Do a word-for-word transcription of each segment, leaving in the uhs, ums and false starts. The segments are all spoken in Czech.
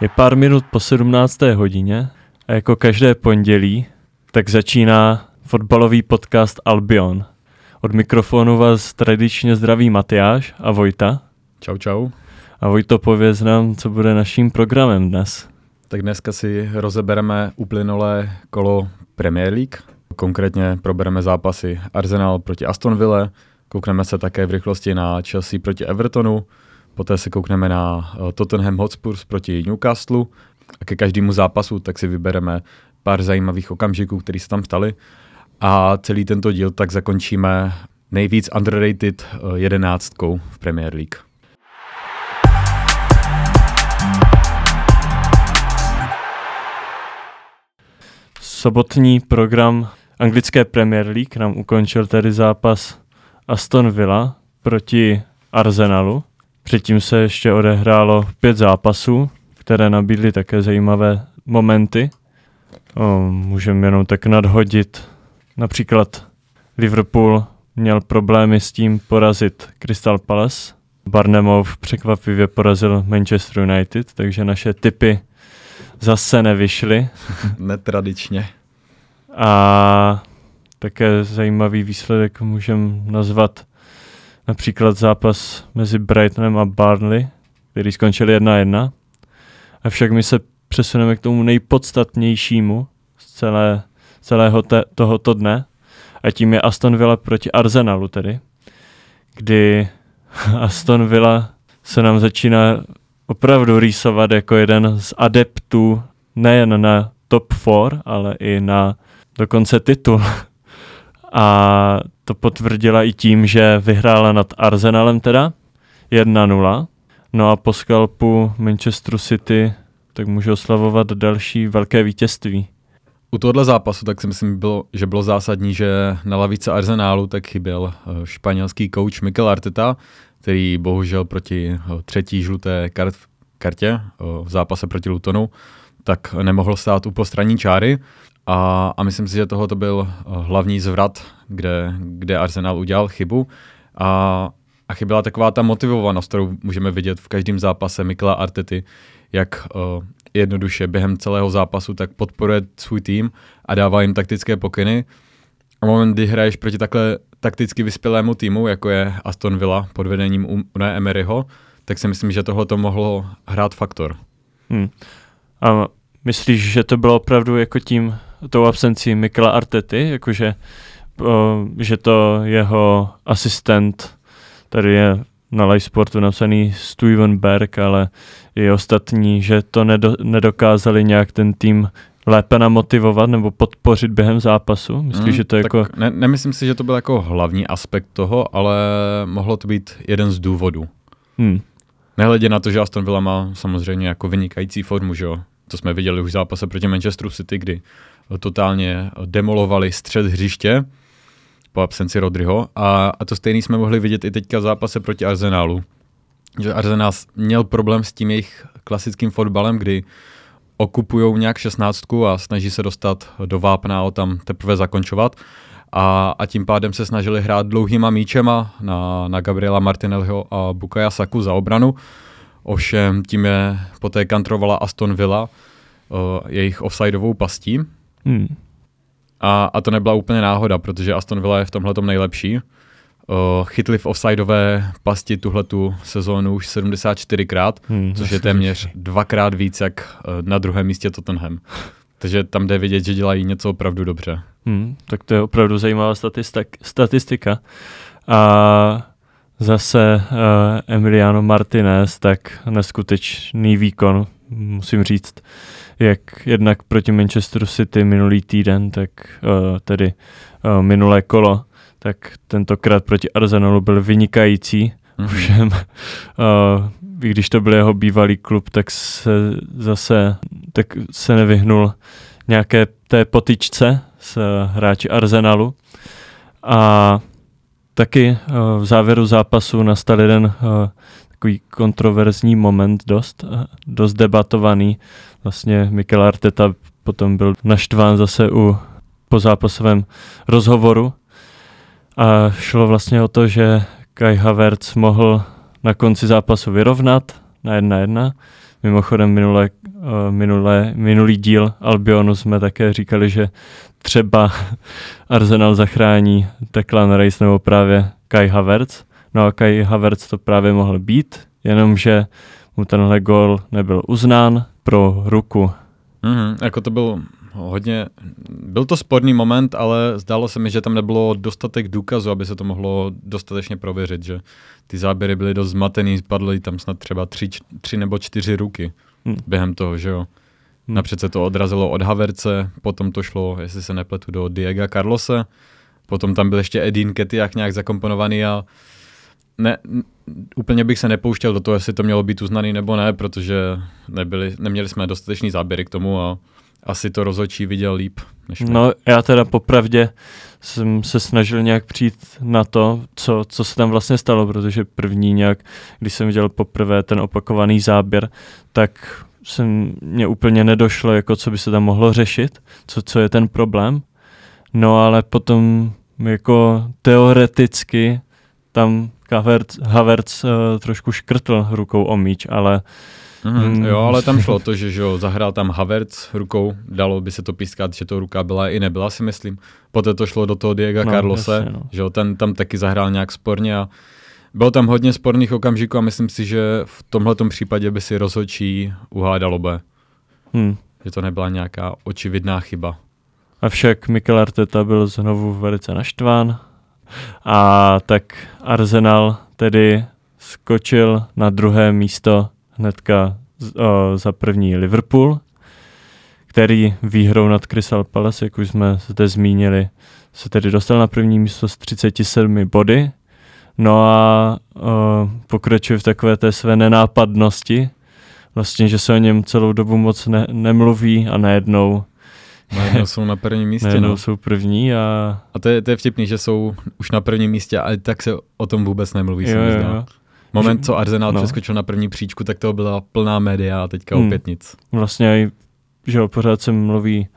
Je pár minut po sedmnácté hodině a jako každé pondělí, tak začíná fotbalový podcast Albion. Od mikrofonu vás tradičně zdraví Matyáš a Vojta. Čau, čau. A Vojto, pověz nám, co bude naším programem dnes. Tak dneska si rozebereme uplynulé kolo Premier League. Konkrétně probereme zápasy Arsenal proti Aston Ville, koukneme se také v rychlosti na Chelsea proti Evertonu, poté se koukneme na Tottenham Hotspur proti Newcastle a ke každému zápasu tak si vybereme pár zajímavých okamžiků, které se tam staly. A celý tento díl tak zakončíme nejvíc underrated jedenáctkou v Premier League. Sobotní program anglické Premier League nám ukončil tedy zápas Aston Villa proti Arsenalu. Předtím se ještě odehrálo pět zápasů, které nabídly také zajímavé momenty. Můžeme jenom tak nadhodit. Například Liverpool měl problémy s tím porazit Crystal Palace. Barnemov překvapivě porazil Manchester United, takže naše tipy zase nevyšly. Netradičně. A také zajímavý výsledek můžeme nazvat například zápas mezi Brightonem a Burnley, který skončil jedna jedna. Avšak my se přesuneme k tomu nejpodstatnějšímu z celé, celého te, tohoto dne. A tím je Aston Villa proti Arsenalu tedy, kdy Aston Villa se nám začíná opravdu rýsovat jako jeden z adeptů nejen na top čtyři, ale i na dokonce titul. A to potvrdila i tím, že vyhrála nad Arsenalem teda jedna nula. No a po skalpu Manchesteru City tak může oslavovat další velké vítězství. U tohoto zápasu tak si myslím, bylo, že bylo zásadní, že na lavice Arsenalu tak chyběl španělský kouč Mikel Arteta, který bohužel proti třetí žluté kart, kartě v zápase proti Lutonu tak nemohl stát u postranní čáry. A, a myslím si, že tohle byl hlavní zvrat, kde, kde Arsenal udělal chybu. A, a chyběla taková ta motivovanost, kterou můžeme vidět v každém zápase Mikela Artety, jak uh, jednoduše během celého zápasu tak podporuje svůj tým a dává jim taktické pokyny. A moment, kdy hraješ proti takhle takticky vyspělému týmu, jako je Aston Villa pod vedením Unaje Emeryho, tak si myslím, že tohle to mohlo hrát faktor. Hmm. A myslíš, že to bylo opravdu jako tím tou absencí Mikela Artety, jakože o, že to jeho asistent, tady je na Live Sportu napsaný Steven Berg, ale i ostatní, že to nedo, nedokázali nějak ten tým lépe namotivovat nebo podpořit během zápasu? Myslíš, mm, že to jako... Ne, nemyslím si, že to byl jako hlavní aspekt toho, ale mohlo to být jeden z důvodů. Hmm. Nehledě na to, že Aston Villa má samozřejmě jako vynikající formu, že jo? To jsme viděli už v zápase proti Manchesteru City, kdy totálně demolovali střed hřiště po absenci Rodryho a, a to stejný jsme mohli vidět i teďka v zápase proti Arsenalu. Že Arsenal měl problém s tím jejich klasickým fotbalem, kdy okupujou nějak šestnáctku a snaží se dostat do vápna a tam teprve zakončovat a, a tím pádem se snažili hrát dlouhýma míčema na, na Gabriela Martinelliho a Bukaya Saku za obranu. Ovšem tím je poté kantrovala Aston Villa uh, jejich offsideovou pastí. Hmm. A, a to nebyla úplně náhoda, protože Aston Villa je v tomhletom nejlepší. Uh, chytli v offsideové pasti tuhletu sezónu už sedmdesát čtyřikrát, hmm, což je téměř dvakrát víc, jak uh, na druhém místě Tottenham. Takže tam jde vidět, že dělají něco opravdu dobře. Hmm, tak to je opravdu zajímavá statistik- statistika. A... Zase uh, Emiliano Martinez, tak neskutečný výkon, musím říct, jak jednak proti Manchesteru City minulý týden, tak uh, tedy uh, minulé kolo, tak tentokrát proti Arsenalu byl vynikající. Ovšem, mm. uh, i když to byl jeho bývalý klub, tak se zase tak se nevyhnul nějaké té potyčce s hráči Arsenalu. A taky v závěru zápasu nastal jeden takový kontroverzní moment, dost, dost debatovaný. Vlastně Mikel Arteta potom byl naštván zase u pozápasovém rozhovoru. A šlo vlastně o to, že Kai Havertz mohl na konci zápasu vyrovnat na jedna jedna. Mimochodem minule, minule, minulý díl Albionu jsme také říkali, že třeba Arsenal zachrání Declan Rice nebo právě Kai Havertz. No a Kai Havertz to právě mohl být, jenomže mu tenhle gól nebyl uznán pro ruku. Mm, jako to byl hodně, byl to sporný moment, ale zdálo se mi, že tam nebylo dostatek důkazů, aby se to mohlo dostatečně prověřit, že ty záběry byly dost zmatený, spadly tam snad třeba tři, tři nebo čtyři ruky mm. během toho, že jo. Mm. Napřed se to odrazilo od Havertze, potom to šlo, jestli se nepletu, do Diega Carlose, potom tam byl ještě Edin Ketyák nějak zakomponovaný a ne, úplně bych se nepouštěl do toho, jestli to mělo být uznaný nebo ne, protože nebyli, neměli jsme dostatečný záběry k tomu a asi to rozhodčí viděl líp. Než no já teda popravdě jsem se snažil nějak přijít na to, co, co se tam vlastně stalo, protože první nějak, když jsem viděl poprvé ten opakovaný záběr, tak se mě úplně nedošlo, jako co by se tam mohlo řešit, co, co je ten problém. No ale potom jako teoreticky tam Havertz, Havertz uh, trošku škrtl rukou o míč, ale... Mm, jo, ale tam šlo to, že, že jo, zahrál tam Havertz rukou, dalo by se to pískat, že to ruka byla i nebyla, si myslím. Poté to šlo do toho Diega no, Carlose, jasně, no. Že jo, ten tam taky zahrál nějak sporně a bylo tam hodně sporných okamžiků a myslím si, že v tomhletom případě by si rozhodčí uhádalo B. Hmm. Že to nebyla nějaká očividná chyba. Avšak Mikel Arteta byl znovu velice naštván. A tak Arsenal tedy skočil na druhé místo hnedka o, za první Liverpool, který výhrou nad Crystal Palace, jak už jsme zde zmínili, se tedy dostal na první místo s třiceti sedmi body. No a o, pokračuje v takové té své nenápadnosti, vlastně, že se o něm celou dobu moc ne- nemluví a najednou Najednou jsou na prvním místě. Najednou no. jsou první a... A to je, to je vtipný, že jsou už na prvním místě, ale tak se o tom vůbec nemluví. Jo, se jo. Moment, co Arsenal no. přeskočil na první příčku, tak to byla plná média a teďka hmm. opět nic. Vlastně, že jo, pořád se mluví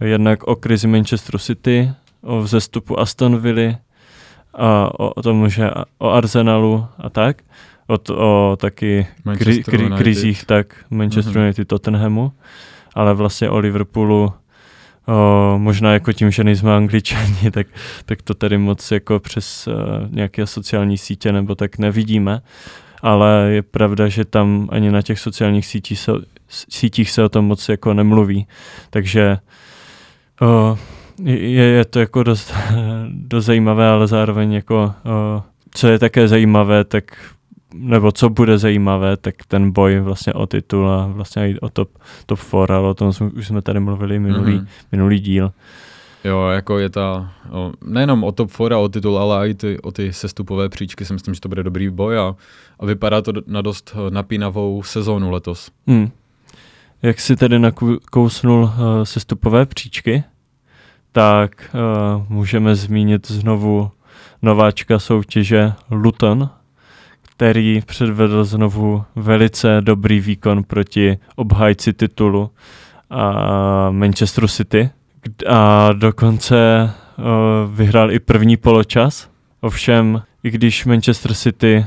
jednak o krizi Manchesteru City, o vzestupu Aston Villy, a o, o tom, že o Arsenalu a tak, o, to, o taky kri, kri, krizích tak Manchester mm-hmm. United, Tottenhamu, ale vlastně o Liverpoolu O, možná jako tím, že nejsme Angličani, tak, tak to tady moc jako přes uh, nějaké sociální sítě nebo tak nevidíme, ale je pravda, že tam ani na těch sociálních sítích se, sítích se o tom moc jako nemluví, takže uh, je, je to jako dost, dost zajímavé, ale zároveň jako uh, co je také zajímavé, tak nebo co bude zajímavé, tak ten boj vlastně o titul a vlastně i o top, top čtyři, ale o tom jsme, už jsme tady mluvili minulý, mm-hmm. minulý díl. Jo, jako je ta, o, nejenom o top čtyři a o titul, ale i ty, o ty sestupové příčky, si myslím, že to bude dobrý boj a, a vypadá to na dost napínavou sezónu letos. Mm. Jak si tedy nakousnul uh, sestupové příčky, tak uh, můžeme zmínit znovu nováčka soutěže Luton, který předvedl znovu velice dobrý výkon proti obhájci titulu a Manchesteru City. A dokonce uh, vyhrál i první poločas. Ovšem, i když Manchester City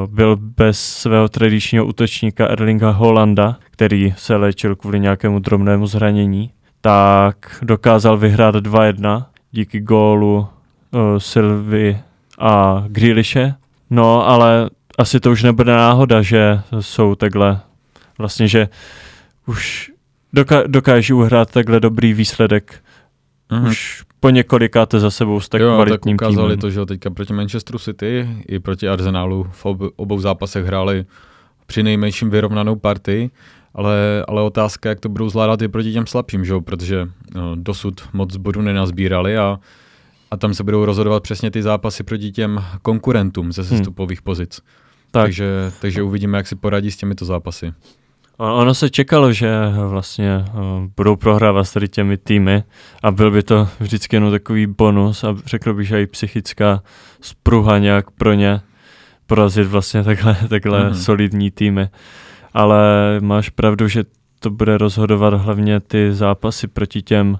uh, byl bez svého tradičního útočníka Erlinga Haalanda, který se léčil kvůli nějakému drobnému zranění, tak dokázal vyhrát dva jedna díky gólu uh, Silvy a Grealishe. No, ale asi to už nebude náhoda, že jsou takhle, vlastně, že už doka- dokáží uhrát takhle dobrý výsledek. Mm-hmm. Už po několikáte za sebou s tak jo, kvalitním tak ukázali týmem. To, že teďka proti Manchesteru City i proti Arsenalu v ob- obou zápasech hráli při nejmenším vyrovnanou partii, ale, ale otázka, jak to budou zvládat i proti těm slabším, že? Protože no, dosud moc bodů nenazbírali a A tam se budou rozhodovat přesně ty zápasy proti těm konkurentům ze sestupových hmm. pozic. Tak. Takže, takže uvidíme, jak si poradí s těmito zápasy. Ono se čekalo, že vlastně budou prohrávat s tady těmi týmy a byl by to vždycky jenom takový bonus a řekl bych, že i psychická spruha nějak pro ně porazit vlastně takhle, takhle hmm. solidní týmy. Ale máš pravdu, že to bude rozhodovat hlavně ty zápasy proti těm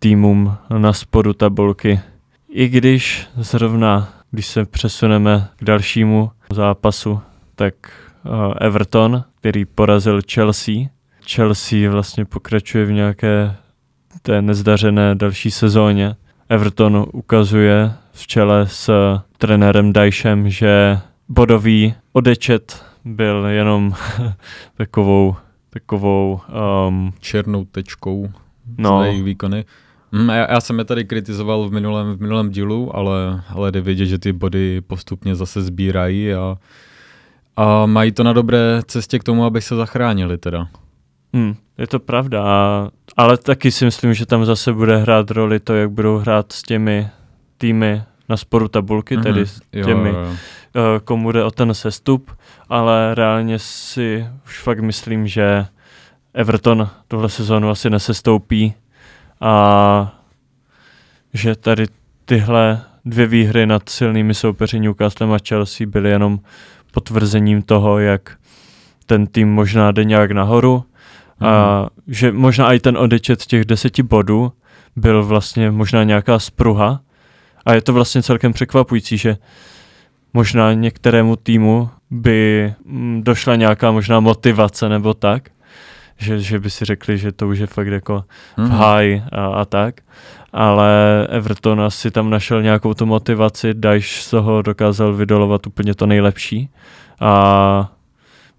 týmům na spodu tabulky. I když zrovna, když se přesuneme k dalšímu zápasu, tak Everton, který porazil Chelsea. Chelsea vlastně pokračuje v nějaké té nezdařené další sezóně. Everton ukazuje v čele s trenérem Dychem, že bodový odečet byl jenom takovou, takovou um, černou tečkou no. na jejich výkony. Já, já jsem je tady kritizoval v minulém, v minulém dílu, ale, ale jde vidět, že ty body postupně zase sbírají a, a mají to na dobré cestě k tomu, aby se zachránili teda. Hmm, je to pravda, ale taky si myslím, že tam zase bude hrát roli to, jak budou hrát s těmi týmy na sporu tabulky, mm-hmm. tedy s těmi, jo, jo. komu jde o ten sestup, ale reálně si už fakt myslím, že Everton tuhle sezónu asi nesestoupí a že tady tyhle dvě výhry nad silnými soupeři Newcastlem a Chelsea byly jenom potvrzením toho, jak ten tým možná jde nějak nahoru. A že možná i ten odečet těch deseti bodů byl vlastně možná nějaká spruha. A je to vlastně celkem překvapující, že možná některému týmu by došla nějaká možná motivace nebo tak, že, že by si řekli, že to už je fakt jako v háji a, a tak. Ale Everton asi tam našel nějakou tu motivaci, Dyche z toho dokázal vydolovat úplně to nejlepší. A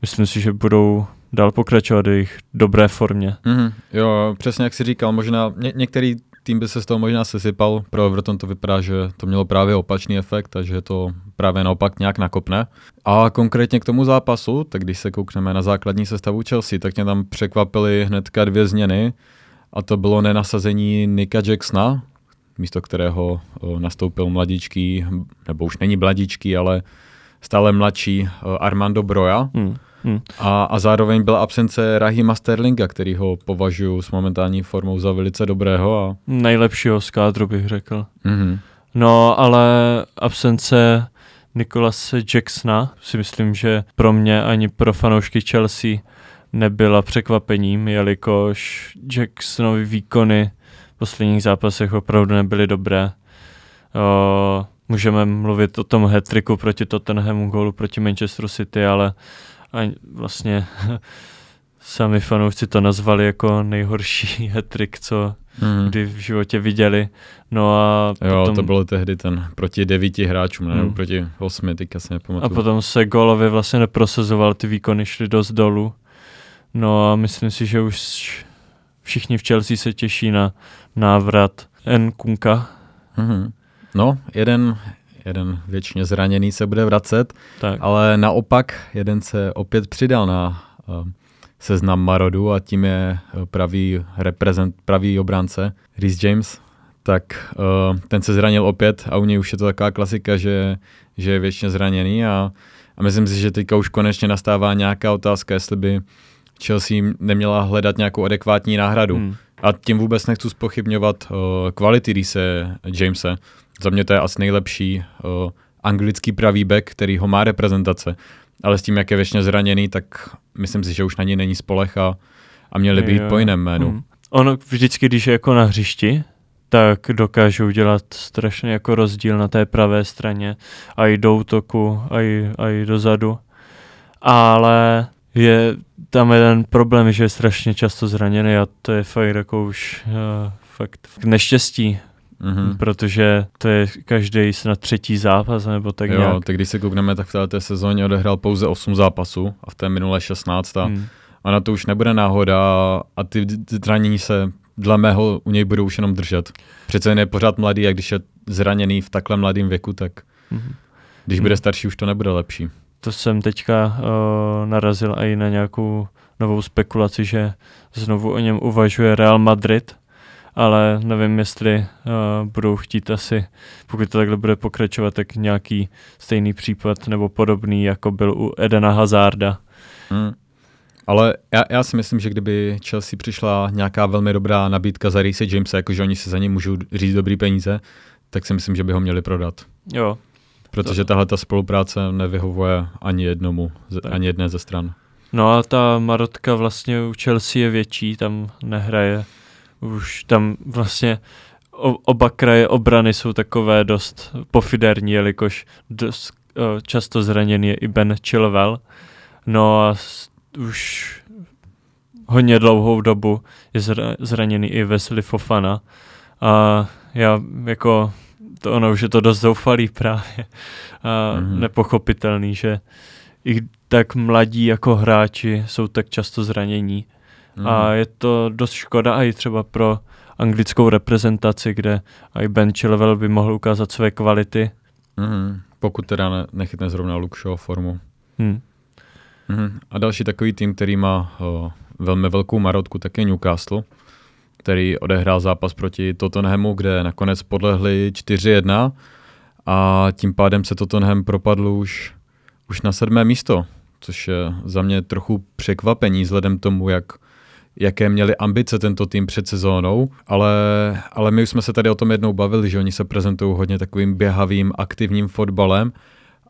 myslím si, že budou dál pokračovat v jejich dobré formě. Mm, jo, přesně jak jsi říkal, možná ně, některý tým by se z toho možná sesypal, pro Everton to vypadá, že to mělo právě opačný efekt a že to právě naopak nějak nakopne. A konkrétně k tomu zápasu, tak když se koukneme na základní sestavu Chelsea, tak mě tam překvapily hnedka dvě změny a to bylo nenasazení Nicka Jacksona, místo kterého nastoupil mladíčký, nebo už není mladíčký, ale stále mladší Armando Broja. Mm. Hmm. A, a zároveň byla absence Rahima Sterlinga, který ho považuji s momentální formou za velice dobrého. A... nejlepšího z kádru bych řekl. Mm-hmm. No, ale absence Nicholase Jacksona si myslím, že pro mě ani pro fanoušky Chelsea nebyla překvapením, jelikož Jacksonovy výkony v posledních zápasech opravdu nebyly dobré. O, můžeme mluvit o tom hat-tricku proti Tottenhamu, gólu proti Manchesteru City, ale a vlastně sami fanoušci to nazvali jako nejhorší hat-trick, co mm. kdy v životě viděli. No a jo, potom... to bylo tehdy ten proti devíti hráčům, ne? Mm. nebo proti osmi, teďka se nepamatuju. A potom se gólově vlastně neprosazoval, ty výkony šly dost dolů. No a myslím si, že už všichni v Chelsea se těší na návrat Nkunka. Mm. No, jeden... Jeden věčně zraněný se bude vracet, tak. Ale naopak jeden se opět přidal na uh, seznam Marodu a tím je pravý, reprezent, pravý obránce Reece James. Tak uh, ten se zranil opět a u něj už je to taková klasika, že, že je věčně zraněný a, a myslím si, že teďka už konečně nastává nějaká otázka, jestli by Chelsea neměla hledat nějakou adekvátní náhradu. Hmm. A tím vůbec nechci zpochybňovat uh, kvality Reece Jamese. Za mě to je asi nejlepší uh, anglický pravý back, který ho má reprezentace. Ale s tím, jak je věčně zraněný, tak myslím si, že už na něj není spoleh a, a měli by jít po jiném jménu. Hmm. Ono vždycky, když je jako na hřišti, tak dokážou dělat strašně jako rozdíl na té pravé straně. A i do útoku, a i, a i dozadu. Ale je tam jeden problém, že je strašně často zraněný a to je fakt jako už uh, fakt neštěstí. Mm-hmm. Protože to je každý snad třetí zápas, nebo tak jo, nějak. Jo, tak když se koukneme, tak v této sezóně odehrál pouze osm zápasů a v té minulé šestnáct. Mm. A na to už nebude náhoda a ty zranění se dle mého u něj budou už jenom držet. Přece jen je pořád mladý a když je zraněný v takhle mladém věku, tak mm-hmm. když bude starší, už to nebude lepší. To jsem teďka uh, narazil i na nějakou novou spekulaci, že znovu o něm uvažuje Real Madrid, ale nevím, jestli uh, budou chtít asi, pokud to takhle bude pokračovat, tak nějaký stejný případ nebo podobný, jako byl u Edena Hazarda. Hmm. Ale já, já si myslím, že kdyby Chelsea přišla nějaká velmi dobrá nabídka za Reece Jamesa, jakože oni si za ně můžou říct dobrý peníze, tak si myslím, že by ho měli prodat. Jo. Protože tahle ta spolupráce nevyhovuje ani jednomu, tak. ani jedné ze stran. No a ta marotka vlastně u Chelsea je větší, tam nehraje. Už tam vlastně oba kraje obrany jsou takové dost pofiderní, jelikož dost, často zraněný je i Ben Chilwell No a už hodně dlouhou dobu je zraněný i Wesley Fofana. A já jako, to ono už je to dost zoufalý právě. A mm-hmm. nepochopitelný, že i tak mladí jako hráči jsou tak často zranění. Mm-hmm. A je to dost škoda a i třeba pro anglickou reprezentaci, kde i Ben Chilwell by mohl ukázat své kvality. Mm-hmm. Pokud teda ne- nechytne zrovna Lukeho formu. Mm. Mm-hmm. A další takový tým, který má o, velmi velkou marotku, tak je Newcastle, který odehrál zápas proti Tottenhamu, kde nakonec podlehli čtyři jedna a tím pádem se Tottenham propadl už, už na sedmé místo, což je za mě trochu překvapení vzhledem tomu, jak, jaké měli ambice tento tým před sezónou, ale, ale my už jsme se tady o tom jednou bavili, že oni se prezentují hodně takovým běhavým, aktivním fotbalem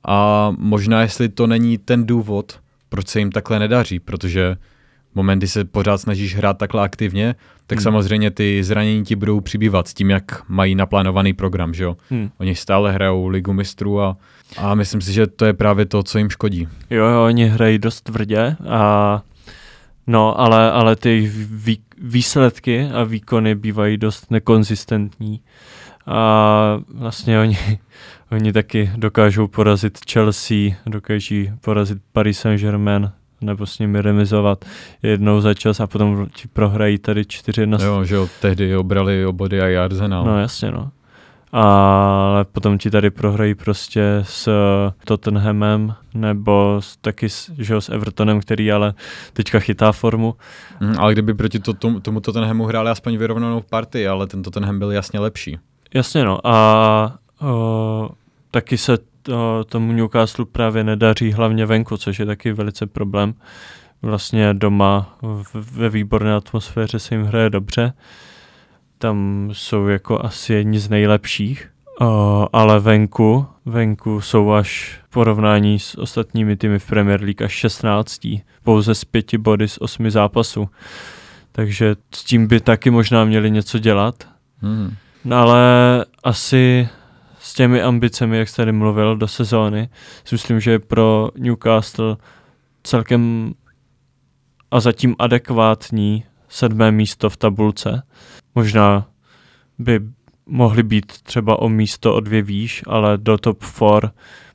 a možná jestli to není ten důvod, proč se jim takhle nedaří, protože moment, kdy se pořád snažíš hrát takhle aktivně, tak hmm. samozřejmě ty zranění ti budou přibývat s tím, jak mají naplánovaný program, že jo? Hmm. Oni stále hrajou Ligu mistrů a, a myslím si, že to je právě to, co jim škodí. Jo, jo, oni hrají dost tvrdě, a, no, ale, ale ty vý, výsledky a výkony bývají dost nekonzistentní a vlastně oni, oni taky dokážou porazit Chelsea, dokáží porazit Paris Saint-Germain, nebo s nimi remizovat jednou za čas a potom ti prohrají tady čtyři jedna. Jo, že jo, tehdy obrali obody a i Arsenal. No jasně, no. A, ale potom ti tady prohrají prostě s Tottenhamem nebo s, taky s, že jo, s Evertonem, který ale teďka chytá formu. Mm, ale kdyby proti to, tomu, tomu Tottenhamu hráli aspoň vyrovnanou partii, ale ten Tottenham byl jasně lepší. Jasně, no. A o, taky se To, tomu Newcastle právě nedaří, hlavně venku, což je taky velice problém. Vlastně doma v, ve výborné atmosféře se jim hraje dobře. Tam jsou jako asi jedni z nejlepších, o, ale venku, venku jsou až v porovnání s ostatními týmy v Premier League až šestnáct. Pouze z pěti body z osmi zápasů. Takže s tím by taky možná měli něco dělat. Hmm. No, ale asi s těmi ambicemi, jak jste tady mluvil, do sezóny, si myslím, že je pro Newcastle celkem a zatím adekvátní sedmé místo v tabulce. Možná by mohly být třeba o místo o dvě výš, ale do top čtyři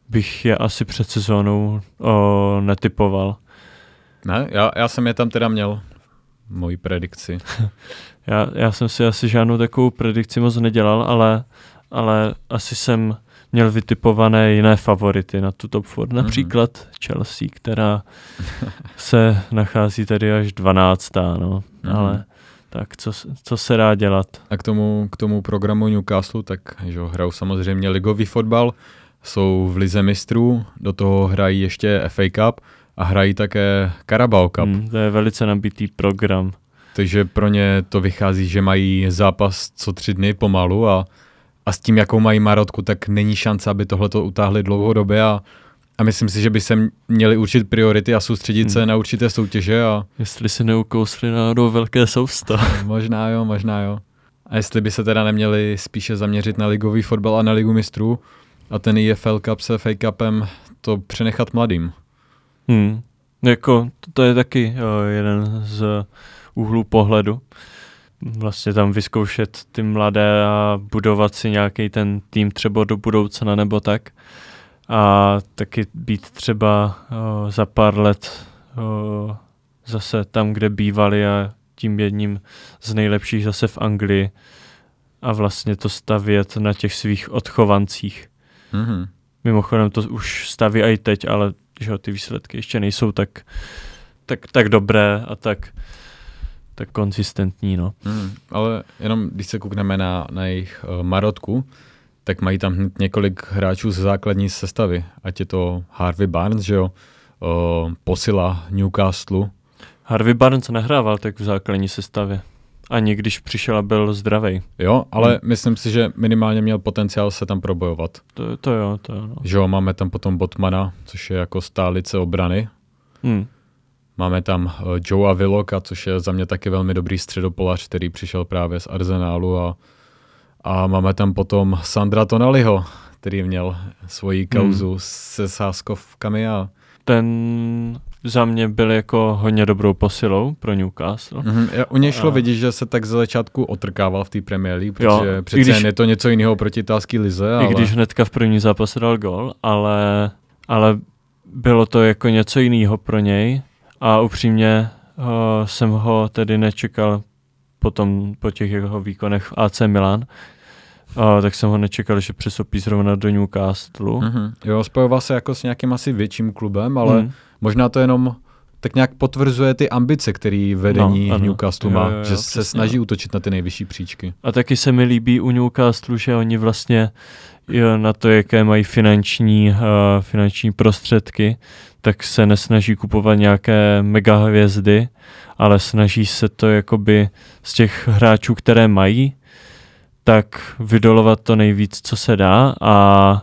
bych je asi před sezónou o, netypoval. Ne, já, já jsem je tam teda měl, moji predikci. já, já jsem si asi žádnou takovou predikci moc nedělal, ale ale asi jsem měl vytipované jiné favority na tu top čtyři, například mm-hmm. Chelsea, která se nachází tady až dvanáctá. No. Mm-hmm. Ale tak co, co se dá dělat? A k tomu, k tomu programu Newcastle, tak že hrajou samozřejmě ligový fotbal, jsou v Lize mistrů, do toho hrají ještě F A Cup a hrají také Carabao Cup. Mm, to je velice nabitý program. Takže pro ně to vychází, že mají zápas co tři dny pomalu a A s tím, jakou mají marotku, tak není šance, aby tohleto utáhli dlouhodobě a, a myslím si, že by se měli určit priority a soustředit hmm. se na určité soutěže. A jestli si neukousli náhodou velké sousto. možná jo, možná jo. A jestli by se teda neměli spíše zaměřit na ligový fotbal a na ligu mistrů a ten I F L Cup se F A Cupem to přenechat mladým. Hmm. Jako, to je taky jo, jeden z úhlů pohledu. Vlastně tam vyzkoušet ty mladé a budovat si nějaký ten tým třeba do budoucna nebo tak. A taky být třeba o, za pár let o, zase tam, kde bývali a tím jedním z nejlepších zase v Anglii. A vlastně to stavět na těch svých odchovancích. Mm-hmm. Mimochodem to už staví i teď, ale že, ty výsledky ještě nejsou tak, tak, tak dobré a tak... tak konzistentní, no. Hmm, ale jenom, když se koukneme na, na jejich uh, marotku, tak mají tam hned několik hráčů ze základní sestavy. Ať je to Harvey Barnes, že jo, uh, posila Newcastle. Harvey Barnes nehrával tak v základní sestavě. Ani když přišel a byl zdravej. Jo, ale hmm. myslím si, že minimálně měl potenciál se tam probojovat. To, to jo, to jo. No. Že jo, máme tam potom Botmana, což je jako stálice obrany. Hmm. Máme tam Joea Willoka, což je za mě taky velmi dobrý středopolař, který přišel právě z Arsenálu. A, a máme tam potom Sandra Tonaliho, který měl svoji kauzu hmm. se sázkovkami. A... Ten za mě byl jako hodně dobrou posilou pro Newcastle. Mm-hmm. U něj šlo a... vidět, že se tak ze začátku otrkával v té Premier League, protože jo, přece když... je to něco jiného proti italské lize. Ale... I když hnedka v první zápas dal gól, ale, ale bylo to jako něco jiného pro něj a upřímně uh, jsem ho tedy nečekal potom po těch jeho výkonech v A C Milan, Uh, tak jsem ho nečekal, že přestoupí zrovna do Newcastle. Mm-hmm. Jo, spojoval se jako s nějakým asi větším klubem, ale mm. možná to jenom tak nějak potvrzuje ty ambice, které vedení no, Newcastle má, jo, jo, že jo, se přesně, snaží jo. útočit na ty nejvyšší příčky. A taky se mi líbí u Newcastle, že oni vlastně jo, na to, jaké mají finanční, uh, finanční prostředky, tak se nesnaží kupovat nějaké megahvězdy, ale snaží se to jakoby z těch hráčů, které mají, tak vydolovat to nejvíc, co se dá a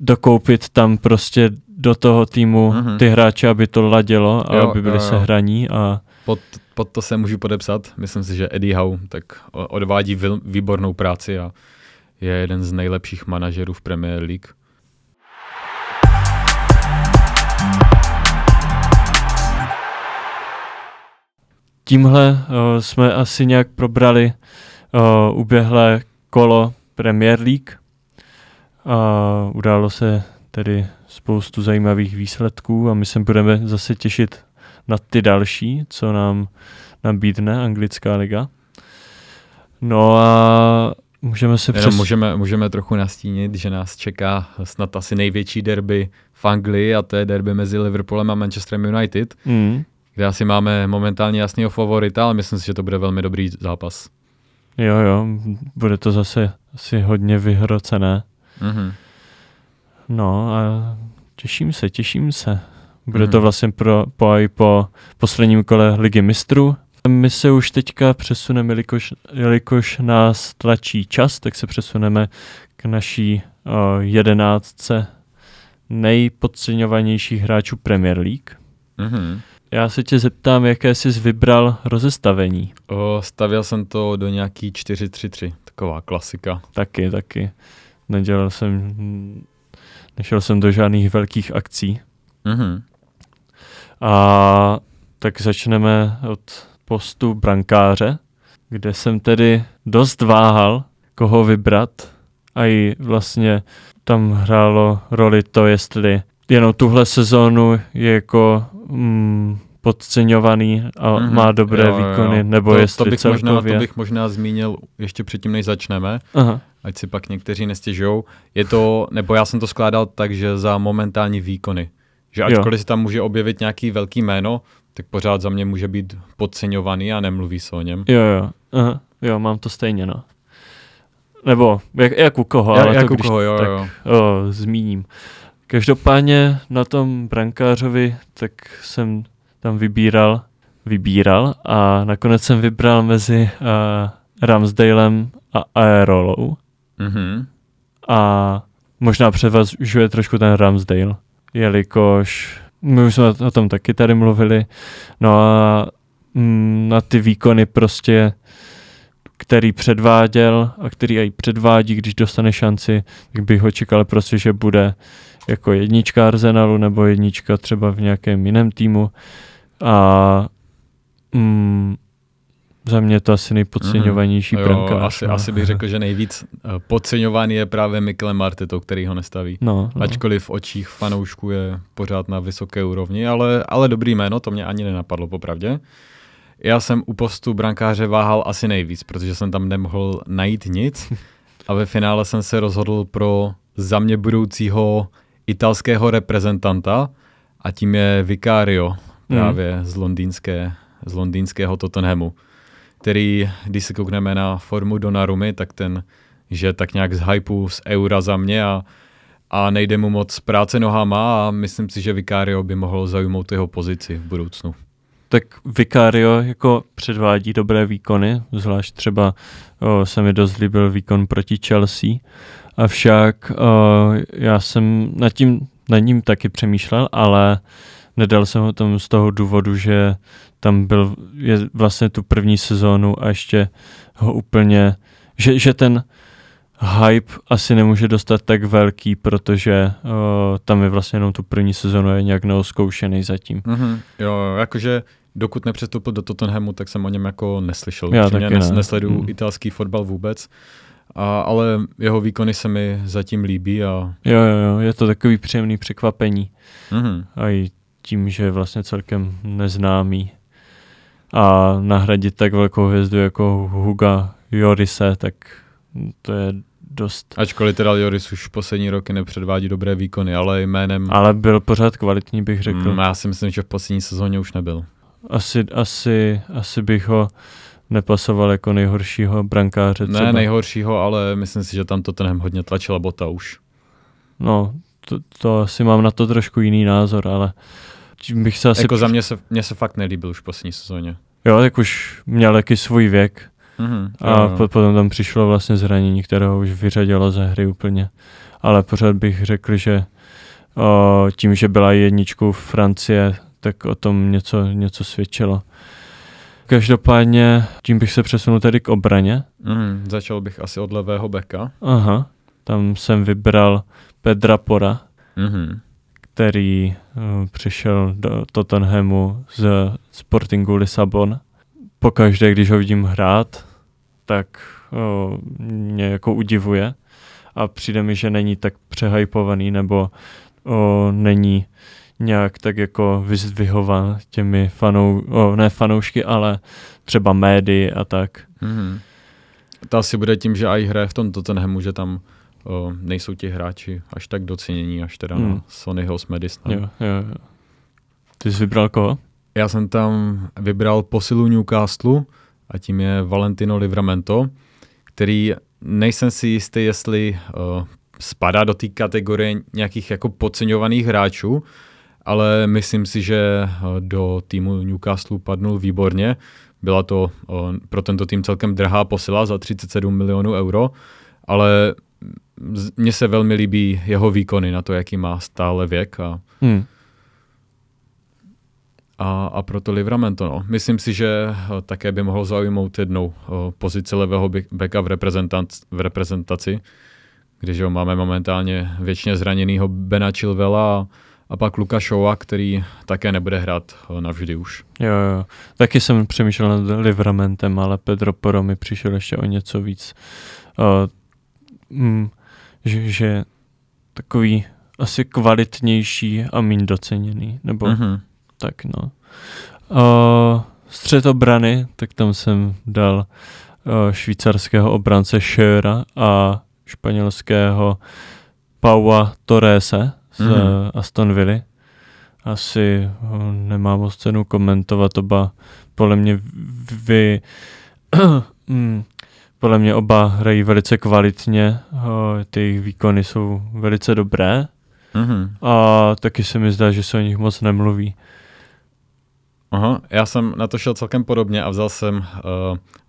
dokoupit tam prostě do toho týmu mm-hmm. ty hráče, aby to ladilo a jo, aby byli jo, jo. sehraní. A... Pod, pod to se můžu podepsat. Myslím si, že Eddie Howe tak odvádí výbornou práci a je jeden z nejlepších manažerů v Premier League. Tímhle uh, jsme asi nějak probrali Uh, uběhlé kolo Premier League. Uh, událo se tedy spoustu zajímavých výsledků a my se budeme zase těšit na ty další, co nám nabídne anglická liga. No a můžeme se přes... Můžeme, můžeme trochu nastínit, že nás čeká snad asi největší derby v Anglii a to je derby mezi Liverpoolem a Manchesterem United, mm. kde asi máme momentálně jasného favorita, ale myslím si, že to bude velmi dobrý zápas. Jo, jo, bude to zase asi hodně vyhrocené. Mm-hmm. No a těším se, těším se. Bude mm-hmm. to vlastně pro, po, po posledním kole Ligy mistrů. My se už teďka přesuneme, jelikož, jelikož nás tlačí čas, tak se přesuneme k naší o, jedenáctce nejpodceňovanějších hráčů Premier League. Mm-hmm. Já se tě zeptám, jaké jsi vybral rozestavení. O, stavěl jsem to do nějaký čtyři tři tři, taková klasika. Taky, taky. Nedělal jsem, nešel jsem do žádných velkých akcí. Mm-hmm. A tak začneme od postu brankáře, kde jsem tedy dost váhal, koho vybrat. A i vlastně tam hrálo roli to, jestli jenom tuhle sezónu je jako mm, podceňovaný a mm-hmm. má dobré jo, výkony, jo. nebo to, jestli to bych celkově. Možná, to bych možná zmínil ještě předtím, než začneme, aha. ať si pak někteří nestěžou. Je to, nebo já jsem to skládal tak, že za momentální výkony. Že ačkoliv jo. se tam může objevit nějaký velký jméno, tak pořád za mě může být podceňovaný a nemluví se o něm. Jo, jo, aha. jo mám to stejně, no. Nebo jak, jak u koho, já, ale jak to u když koho, jo, tak jo. O, zmíním. Každopádně na tom brankářovi, tak jsem tam vybíral, vybíral a nakonec jsem vybral mezi uh, Ramsdalem a Aerolou. Mm-hmm. A možná převažuje trošku ten Ramsdale, jelikož my už jsme o tom taky tady mluvili. No a mm, na ty výkony prostě, který předváděl a který aj předvádí, když dostane šanci, tak bych ho čekal prostě, že bude jako jednička Arsenalu nebo jednička třeba v nějakém jiném týmu a mm, za mě to asi nejpodceňovanější mm-hmm. brankář. Asi, no. asi bych řekl, že nejvíc podceňovaný je právě Mikelem Artetou, který ho nestaví. No, no. Ačkoliv v očích fanoušků je pořád na vysoké úrovni, ale, ale dobrý jméno, to mě ani nenapadlo popravdě. Já jsem u postu brankáře váhal asi nejvíc, protože jsem tam nemohl najít nic a ve finále jsem se rozhodl pro za mě budoucího italského reprezentanta a tím je Vicario právě mm. z, londýnské, z londýnského Tottenhamu, který, když se koukneme na formu Donnarummy, tak ten, že tak nějak z hypeu, z eura za mě a, a nejde mu moc práce nohama a myslím si, že Vicario by mohl zaujmout jeho pozici v budoucnu. Tak Vicario jako předvádí dobré výkony, zvlášť třeba o, se mi dost líbil výkon proti Chelsea, avšak o, já jsem nad tím, nad ním taky přemýšlel, ale nedal jsem ho tam z toho důvodu, že tam byl je vlastně tu první sezónu a ještě ho úplně, že, že ten hype asi nemůže dostat tak velký, protože uh, tam je vlastně jenom tu první sezonu je nějak neozkoušený zatím. Mm-hmm. Jo, jakože dokud nepřestoupil do Tottenhamu, tak jsem o něm jako neslyšel. Já taky nes, ne. Nesleduju mm. italský fotbal vůbec, a, ale jeho výkony se mi zatím líbí. A... Jo, jo, jo, je to takový příjemný překvapení. Mm-hmm. A i tím, že je vlastně celkem neznámý. A nahradit tak velkou hvězdu jako Huga Llorise, tak to je dost. Ačkoliv teda Lloris už poslední roky nepředvádí dobré výkony, ale jménem... Ale byl pořád kvalitní, bych řekl. Mm, já si myslím, že v poslední sezóně už nebyl. Asi, asi, asi bych ho nepasoval jako nejhoršího brankáře. Třeba. Ne nejhoršího, ale myslím si, že tam Tottenham hodně tlačila Bota už. No, to, to asi mám na to trošku jiný názor, ale bych se asi... Jako za mě se, mě se fakt nelíbil už v poslední sezóně. Jo, tak už měl taky svůj věk. Mm-hmm, a po, potom tam přišlo vlastně zranění, které ho už vyřadilo ze hry úplně. Ale pořád bych řekl, že o, tím, že byla jedničkou Francie, tak o tom něco, něco svědčilo. Každopádně tím bych se přesunul tady k obraně. Mm, začal bych asi od levého beka. Aha, tam jsem vybral Pedra Pora, mm-hmm. který uh, přišel do Tottenhamu z Sportingu Lisabon. Pokaždé, když ho vidím hrát, tak uh, mě jako udivuje a přijde mi, že není tak přehajpovaný nebo uh, není nějak tak jako vyzdvihovan těmi fanou, oh, ne fanoušky, ale třeba médii a tak. Mm-hmm. To asi bude tím, že i hraje v tom Tottenhamu, že tam oh, nejsou ti hráči až tak docenění, až teda mm. na Sonnyho s Madisonem. Jo, jo, jo. Ty jsi vybral koho? Já jsem tam vybral posilu Newcastle a tím je Valentino Livramento, který nejsem si jistý, jestli uh, spadá do té kategorie nějakých jako podceňovaných hráčů, ale myslím si, že do týmu Newcastle padnul výborně. Byla to pro tento tým celkem drahá posila za třicet sedm milionů euro, ale mně se velmi líbí jeho výkony na to, jaký má stále věk. A, hmm. a, a proto Livramento. No. Myslím si, že také by mohl zaujmout jednou pozici levého beka v, v reprezentaci, když ho máme momentálně věčně zraněnýho Bena Chilwella. A pak Luka Shawa, který také nebude hrát navždy už. Jo, jo. Taky jsem přemýšlel nad Livramentem, ale Pedro Porro mi přišel ještě o něco víc. Uh, mm, že, že takový asi kvalitnější a míň doceněný. Nebo mm-hmm. tak, no. Uh, střed obrany, tak tam jsem dal uh, švýcarského obránce Schöra a španělského Paua Torrese z mm-hmm. Aston Villy. Asi nemá moc cenu komentovat, oba podle mě vy, podle mě oba hrají velice kvalitně, ty jejich výkony jsou velice dobré mm-hmm. a taky se mi zdá, že se o nich moc nemluví. Aha, já jsem na to šel celkem podobně a vzal jsem uh,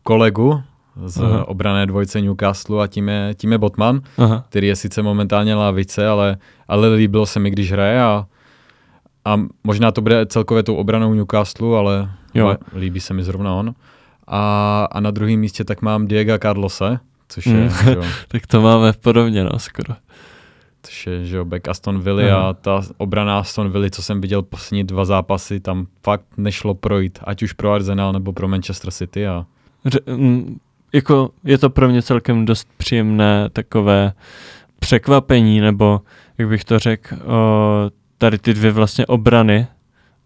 kolegu z Aha. obrané dvojce Newcastle a tím je, tím je Botman, Aha. který je sice momentálně na lavice, ale, ale líbilo se mi, když hraje a, a možná to bude celkově tou obranou Newcastle, ale jo. líbí se mi zrovna on. A, a na druhém místě tak mám Diego Carlose, což je... Mm. Že, tak to máme podobně, no, skoro. Což je, že jo, back Aston Villa Aha. a ta obrana Aston Villa, co jsem viděl poslední dva zápasy, tam fakt nešlo projít, ať už pro Arsenal nebo pro Manchester City a... Ře- m- Jako je to pro mě celkem dost příjemné takové překvapení, nebo jak bych to řekl, tady ty dvě vlastně obrany,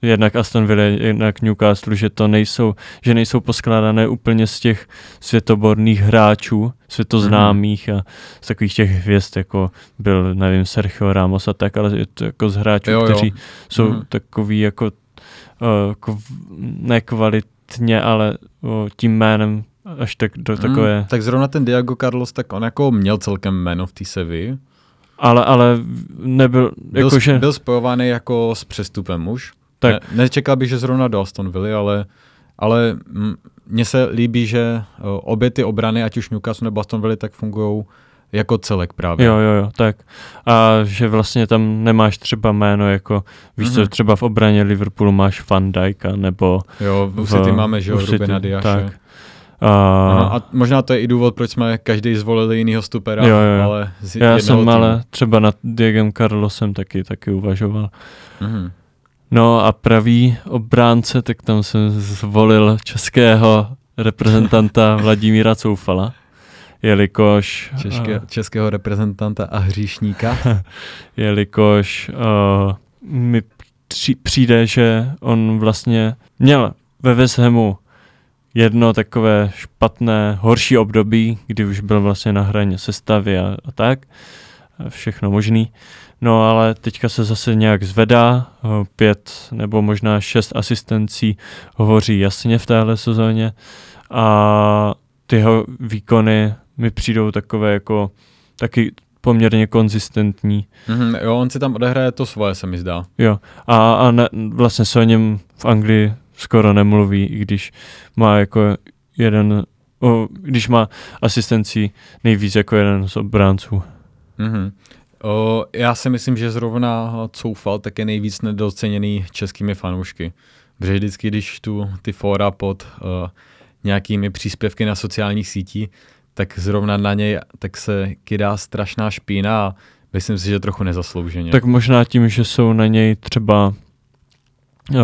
jednak Aston Villa, jednak Newcastle, že to nejsou, že nejsou poskládané úplně z těch světoborných hráčů, světoznámých a z takových těch hvězd, jako byl, nevím, Sergio Ramos a tak, ale je to jako z hráčů, jo, jo. kteří jsou mm. takový jako uh, kv- nekvalitně, ale uh, tím jménem až tak do takové... Mm, tak zrovna ten Diego Carlos, tak on jako měl celkem jméno v té Sevi. Ale, ale nebyl... Jako byl, že... byl spojovaný jako s přestupem už. Tak. Ne, nečekal bych, že zrovna do Aston Villa, ale, ale mně se líbí, že obě ty obrany, ať už Newcastle nebo Aston Villa, tak fungují jako celek právě. Jo, jo, jo, tak. A že vlastně tam nemáš třeba jméno jako, víš co, mm-hmm. třeba v obraně Liverpoolu máš Van Dijka, nebo... Jo, v City máme, že jo, Rubena Diashe. Uh, Aha, a možná to je i důvod, proč jsme každý zvolili jinýho stupera, jo, jo. ale z Já jsem týmu. ale třeba nad Diegem Carlosem taky, taky uvažoval. Mm. No a pravý obránce, tak tam jsem zvolil českého reprezentanta Vladimíra Coufala, jelikož... České, uh, českého reprezentanta a hříšníka. Jelikož uh, mi při, přijde, že on vlastně měl ve West Hamu jedno takové špatné, horší období, kdy už byl vlastně na hraně sestavy a, a tak. Všechno možný. No ale teďka se zase nějak zvedá. Pět nebo možná šest asistencí hovoří jasně v téhle sezóně. A tyho výkony mi přijdou takové jako taky poměrně konzistentní. Mm-hmm, jo, on si tam odehraje to svoje, se mi zdá. Jo. A, a ne, vlastně se o něm v Anglii skoro nemluví, i když má jako jeden, o, když má asistenci nejvíc jako jeden z obránců. Mm-hmm. O, já si myslím, že zrovna Coufal tak je nejvíc nedoceněný českými fanoušky. Protože vždycky, když tu ty fóra pod o, nějakými příspěvky na sociálních sítích, tak zrovna na něj tak se kydá strašná špína a myslím si, že trochu nezaslouženě. Tak možná tím, že jsou na něj třeba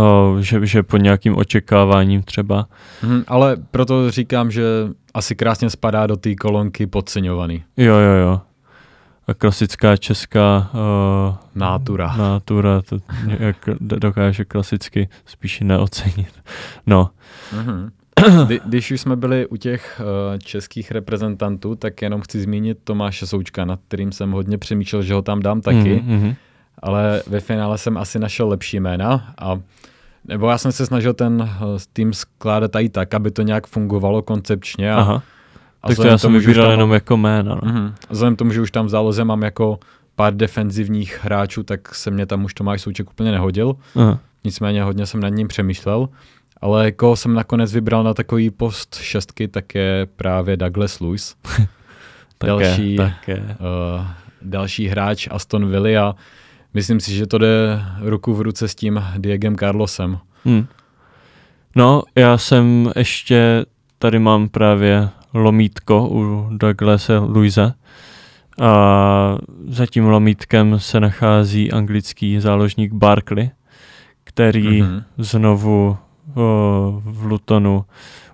O, že, že pod nějakým očekáváním třeba. Hmm, ale proto říkám, že asi krásně spadá do té kolonky podceňovaný. Jo, jo, jo. A klasická česká o, nátura. Nátura, to dokáže klasicky spíš neocenit. No. Hmm. Kdy, když už jsme byli u těch uh, českých reprezentantů, tak jenom chci zmínit Tomáše Součka, nad kterým jsem hodně přemýšlel, že ho tam dám taky. Hmm, hmm. Ale ve finále jsem asi našel lepší jména, a, nebo já jsem se snažil ten tým skládat i tak, aby to nějak fungovalo koncepčně. A, Aha, a tak to já jsem vybíral jenom jako jména. No. Uh-huh. A vzhledem tomu, že už tam v záloze mám jako pár defenzivních hráčů, tak se mě tam už Tomáš Souček úplně nehodil. Uh-huh. Nicméně hodně jsem nad ním přemýšlel. Ale koho jsem nakonec vybral na takový post šestky, tak je právě Douglas Lewis. také, další, také. Uh, další hráč Aston Villa a myslím si, že to jde ruku v ruce s tím Diegem Carlosem. Hmm. No, já jsem ještě, tady mám právě lomítko u Douglase Luise. A za tím lomítkem se nachází anglický záložník Barkley, který mm-hmm. znovu o, v Lutonu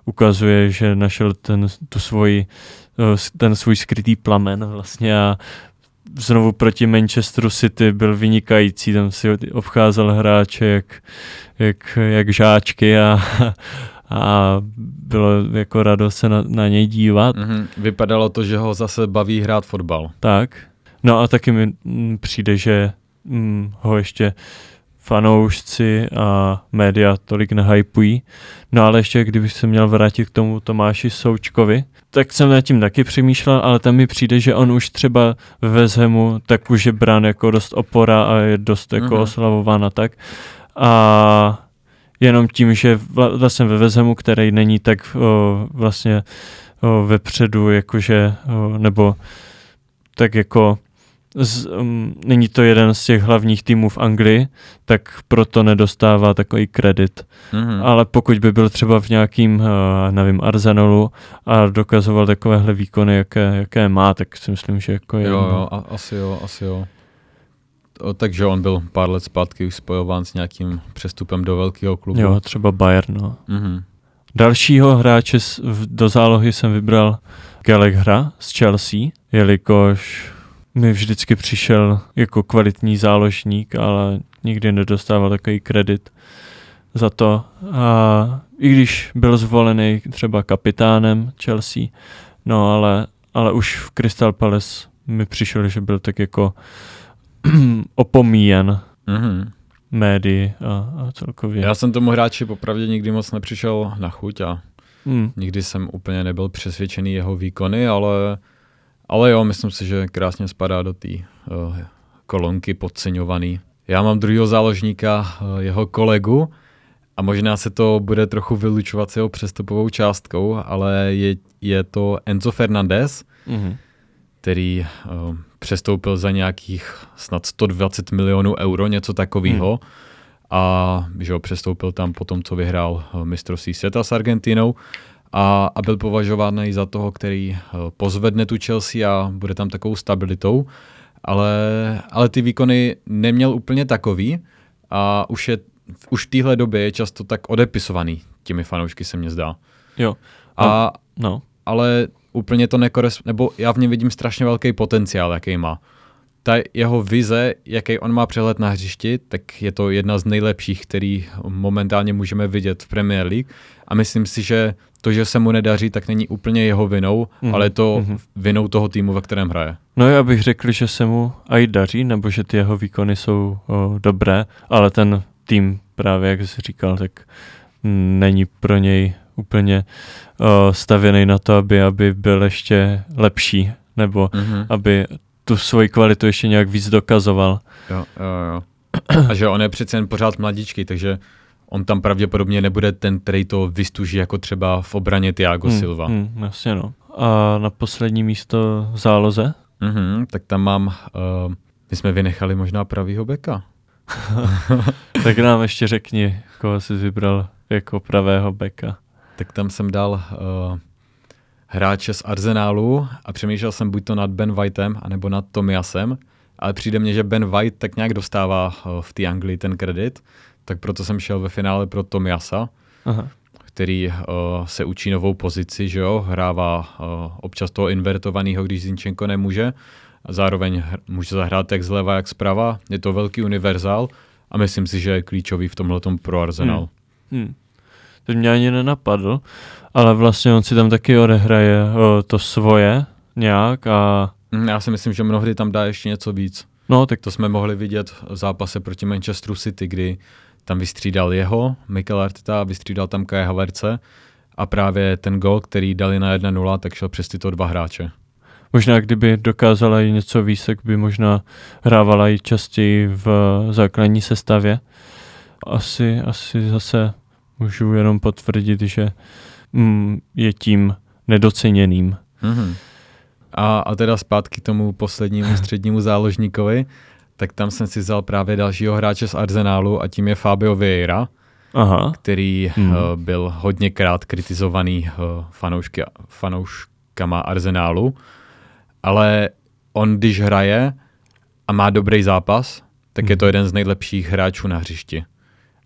ukazuje, že našel ten, tu svoji, ten svůj skrytý plamen vlastně a znovu proti Manchesteru City byl vynikající, tam si obcházel hráče jak, jak, jak žáčky a, a bylo jako radost se na, na něj dívat. Mm-hmm. Vypadalo to, že ho zase baví hrát fotbal. Tak. No a taky mi přijde, že hm, ho ještě fanoušci a média tolik nehypují. No ale ještě, kdybych se měl vrátit k tomu Tomáši Součkovi, tak jsem nad tím taky přemýšlel, ale tam mi přijde, že on už třeba ve West Hamu tak už je brán jako dost opora a je dost jako mm-hmm. oslavován a tak. A jenom tím, že vlastně ve West Hamu, který není tak o, vlastně o, vepředu, jakože, o, nebo tak jako Z, um, není to jeden z těch hlavních týmů v Anglii, tak proto nedostává takový kredit. Mm-hmm. Ale pokud by byl třeba v nějakým, uh, nevím, Arsenalu a dokazoval takovéhle výkony, jaké, jaké má, tak si myslím, že jako je... Jo, jo, a, asi jo, asi jo. O, takže on byl pár let zpátky už spojován s nějakým přestupem do velkého klubu. Jo, třeba Bayern, no. Mm-hmm. Dalšího hráče do zálohy jsem vybral Gallaghera z Chelsea, jelikož mi vždycky přišel jako kvalitní záložník, ale nikdy nedostával takový kredit za to. A i když byl zvolený třeba kapitánem Chelsea, no ale, ale už v Crystal Palace mi přišel, že byl tak jako opomíjen mm-hmm. médii a, a celkově. Já jsem tomu hráči popravdě nikdy moc nepřišel na chuť a mm. nikdy jsem úplně nebyl přesvědčený jeho výkony, ale Ale jo, myslím si, že krásně spadá do té uh, kolonky podceňovaný. Já mám druhého záložníka, uh, jeho kolegu, a možná se to bude trochu vylučovat s jeho přestupovou částkou, ale je, je to Enzo Fernandez, mm-hmm. který uh, přestoupil za nějakých snad sto dvacet milionů euro, něco takového. Mm. A že ho přestoupil tam potom, co vyhrál mistrovství světa s Argentinou. a, a byl považovaný za toho, který pozvedne tu Chelsea a bude tam takovou stabilitou, ale, ale ty výkony neměl úplně takový a už, je, už v téhle době je často tak odepisovaný těmi fanoušky, se mně zdá. Jo. No. A, no. Ale úplně to nekoresp... nebo já v něm vidím strašně velký potenciál, jaký má. Ta jeho vize, jaký on má přehled na hřišti, tak je to jedna z nejlepších, který momentálně můžeme vidět v Premier League. A myslím si, že to, že se mu nedaří, tak není úplně jeho vinou, mm. ale je to mm. vinou toho týmu, ve kterém hraje. No já bych řekl, že se mu aj daří, nebo že ty jeho výkony jsou o, dobré, ale ten tým právě, jak jsi říkal, tak není pro něj úplně o, stavěný na to, aby, aby byl ještě lepší, nebo mm-hmm. aby tu svoji kvalitu ještě nějak víc dokazoval. Jo, jo, jo. A že on je přece jen pořád mladíčky, takže on tam pravděpodobně nebude ten, který to vystuží jako třeba v obraně Thiago hmm, Silva. Hmm, jasně no. A na poslední místo v záloze? Mm-hmm, tak tam mám, uh, my jsme vynechali možná pravýho beka. Tak nám ještě řekni, koho jsi vybral jako pravého beka. Tak tam jsem dal... Uh, hráče z Arsenálu a přemýšlel jsem buď to nad Ben Whiteem, anebo nad Tomiasem, ale přijde mně, že Ben White tak nějak dostává v té Anglii ten kredit, tak proto jsem šel ve finále pro Tomiasa, aha, který uh, se učí novou pozici, že jo, hrává uh, občas toho invertovaného, když Zinchenko nemůže, a zároveň může zahrát jak zleva, jak zprava, je to velký univerzál a myslím si, že je klíčový v tomhletom pro Arsenal. Hmm. Hmm. To mě ani nenapadl, ale vlastně on si tam taky odehraje o, to svoje nějak a... Já si myslím, že mnohdy tam dá ještě něco víc. No, tak to jsme mohli vidět v zápase proti Manchesteru City, kdy tam vystřídal jeho, Mikel Arteta, vystřídal tam Kai Havertze a právě ten gol, který dali na jedna nula, tak šel přes tyto dva hráče. Možná kdyby dokázala i něco víc, tak by možná hrávala i častěji v základní sestavě. Asi, asi zase... Můžu jenom potvrdit, že mm, je tím nedoceněným. Mm-hmm. A, a teda zpátky tomu poslednímu střednímu záložníkovi, tak tam jsem si vzal právě dalšího hráče z Arsenálu a tím je Fábio Vieira, aha, který mm. uh, byl hodněkrát kritizovaný uh, fanoušky, fanouškama Arsenálu, ale on, když hraje a má dobrý zápas, tak mm. je to jeden z nejlepších hráčů na hřišti.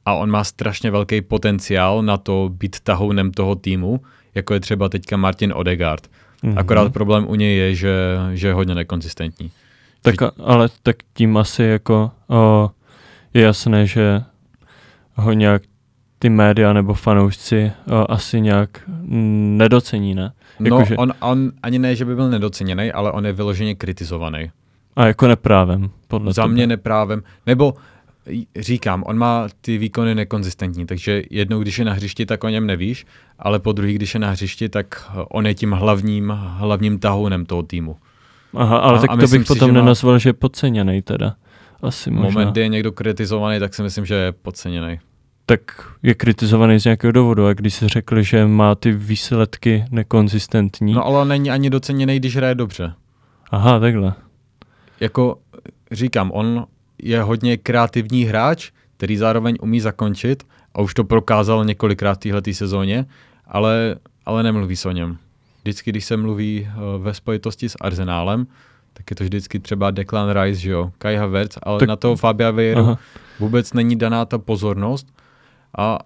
A on má strašně velký potenciál na to být tahounem toho týmu, jako je třeba teďka Martin Odegaard. Mm-hmm. Akorát problém u něj je, že, že je hodně nekonzistentní. Tak a, ale tak tím asi jako o, je jasné, že ho nějak ty média nebo fanoušci o, asi nějak nedocení, ne? Jako, no, že... on, on ani ne, že by byl nedoceněný, ale on je vyloženě kritizovaný. A jako neprávem. Podle Za mě neprávem. Nebo... Říkám, on má ty výkony nekonzistentní, takže jednou, když je na hřišti, tak o něm nevíš, ale po druhý, když je na hřišti, tak on je tím hlavním, hlavním tahounem toho týmu. Aha, ale a, tak a to bych si, potom že nenazval, má... že je podceněnej teda. Asi možná. Moment, kdy je někdo kritizovaný, tak si myslím, že je podceněnej. Tak je kritizovaný z nějakého důvodu, a když jsi řekl, že má ty výsledky nekonzistentní. No ale není ani doceněnej, když hraje dobře. Aha, takhle. Jako říkám, on... je hodně kreativní hráč, který zároveň umí zakončit a už to prokázal několikrát v téhletý sezóně, ale, ale nemluví se o něm. Vždycky, když se mluví ve spojitosti s Arsenálem, tak je to vždycky třeba Declan Rice, že jo, Kai Havertz, ale tak... na toho Fábia Vieru vůbec není daná ta pozornost a,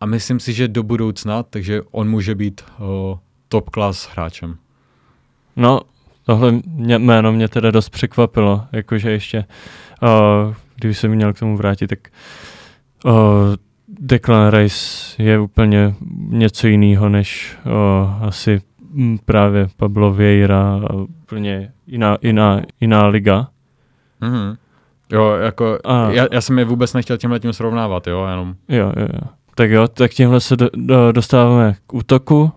a myslím si, že do budoucna, takže on může být o, top class hráčem. No, tohle mě, jméno mě teda dost překvapilo, jakože ještě, uh, když jsem měl k tomu vrátit, tak uh, Declan Rice je úplně něco jiného než uh, asi právě Pablo Vieira, úplně jiná, jiná, jiná liga. Mm-hmm. Jo, jako, a, já, já jsem je vůbec nechtěl tímhle tím srovnávat, jo, jenom. Jo, jo, jo. Tak jo, tak tímhle se do, do, dostáváme k útoku.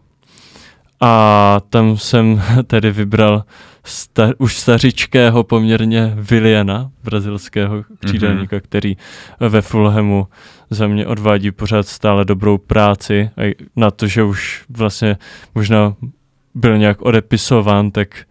A tam jsem tedy vybral star, už stařičkého poměrně Viliana, brazilského křídelníka, mm-hmm. který ve Fulhamu za mě odvádí pořád stále dobrou práci. A na to, že už vlastně možná byl nějak odepisován, tak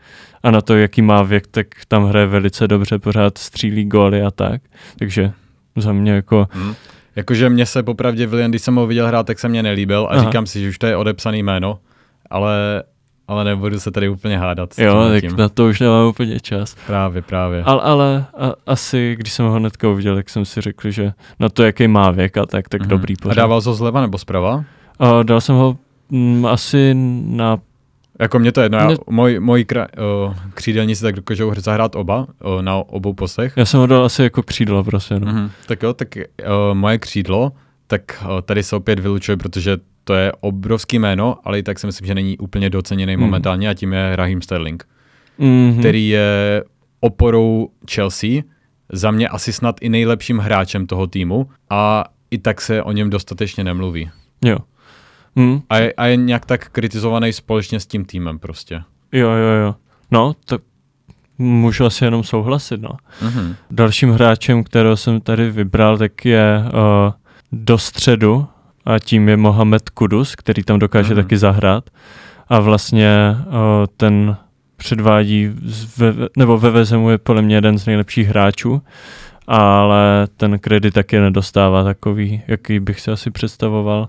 a na to, jaký má věk, tak tam hraje velice dobře, pořád střílí góly a tak. Takže za mě jako... Mm. Jakože mě se popravdě Willian, když jsem ho viděl hrát, tak se mě nelíbil a Aha. říkám si, že už to je odepsaný jméno, ale, ale nebudu se tady úplně hádat. Jo, tak tím. Na to už nemám úplně čas. Právě, právě. Ale, ale a, asi, když jsem ho hnedka uviděl, tak jsem si řekl, že na to, jaký má věk a tak, tak mhm. dobrý pořád. A dával jsi ho zleva nebo zprava? A dal jsem ho m, asi na... Jako mě to jedno, já, ne... moji, moji kra, o, křídelníci tak dokážou zahrát oba, o, na obou postech. Já jsem ho dal asi jako křídlo, prostě. No. Mm-hmm. Tak jo, tak o, moje křídlo, tak o, tady se opět vylučuje, protože to je obrovský jméno, ale i tak si myslím, že není úplně doceněný mm. momentálně a tím je Rahim Sterling, mm-hmm. který je oporou Chelsea, za mě asi snad i nejlepším hráčem toho týmu a i tak se o něm dostatečně nemluví. Jo. Hmm. A, je, a je nějak tak kritizovaný společně s tím týmem prostě. Jo, jo, jo. No, tak můžu asi jenom souhlasit, no. Mm-hmm. Dalším hráčem, kterého jsem tady vybral, tak je uh, do středu a tím je Mohamed Kudus, který tam dokáže mm-hmm. taky zahrát a vlastně uh, ten předvádí, ve, nebo ve Vezemu je podle mě jeden z nejlepších hráčů, ale ten kredit taky nedostává takový, jaký bych si asi představoval.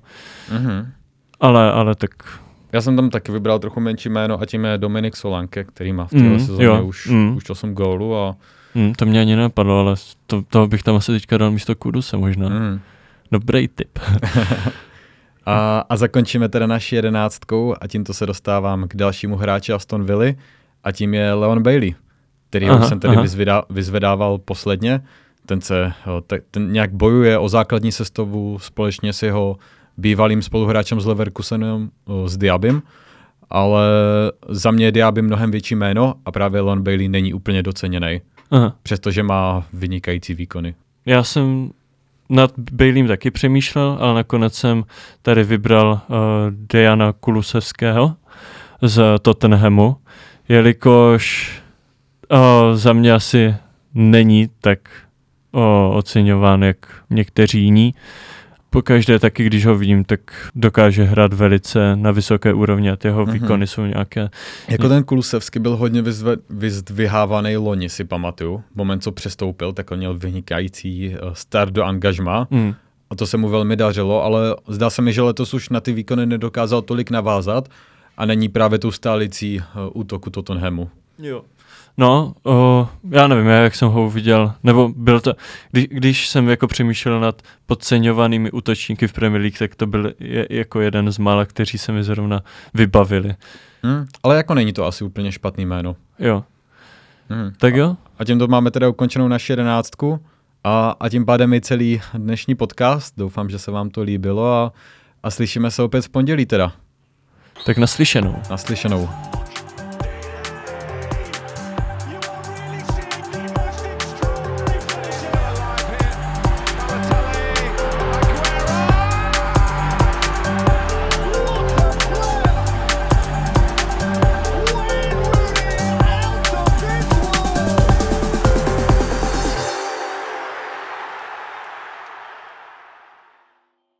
Mm-hmm. Ale, ale tak... Já jsem tam taky vybral trochu menší jméno a tím je Dominik Solanke, který má v téhle mm, sezóně už, mm. už osm gólů a... Mm, to mě ani nenapadlo, ale to, toho bych tam asi teďka dal místo Kuduse možná. Mm. Dobrý tip. a, a zakončíme teda naši jedenáctkou a tímto se dostávám k dalšímu hráči Aston Villy a tím je Leon Bailey, který aha, jsem tady vyzvedá, vyzvedával posledně. Ten se ten nějak bojuje o základní sestavu společně s jeho bývalým spoluhráčem z Leverkusenem s Diabym, ale za mě je Diaby mnohem větší jméno a právě Leon Bailey není úplně doceněný, aha. přestože má vynikající výkony. Já jsem nad Baileym taky přemýšlel, ale nakonec jsem tady vybral uh, Dejana Kulusevského z Tottenhamu, jelikož uh, za mě asi není tak uh, oceňován jak někteří jiní. Pokaždé taky, když ho vidím, tak dokáže hrát velice na vysoké úrovni a ty jeho mm-hmm. výkony jsou nějaké... Jako ten Kulusevský byl hodně vyzve, vyzdvihávaný loni, si pamatuju. Moment, co přestoupil, tak on měl vynikající start do angažma mm. a to se mu velmi dařilo, ale zdá se mi, že letos už na ty výkony nedokázal tolik navázat a není právě tou stálicí útoku Tottenhamu. Jo. No, o, já nevím, já jak jsem ho uviděl, nebo byl to, kdy, když jsem jako přemýšlel nad podceňovanými útočníky v Premier League, tak to byl je, jako jeden z mála, kteří se mi zrovna vybavili. Hmm, ale jako není to asi úplně špatný jméno. Jo. Hmm. Tak jo. A, a tímto máme teda ukončenou naši jedenáctku a, a tím pádem i celý dnešní podcast. Doufám, že se vám to líbilo a, a slyšíme se opět v pondělí teda. Tak naslyšenou. Naslyšenou.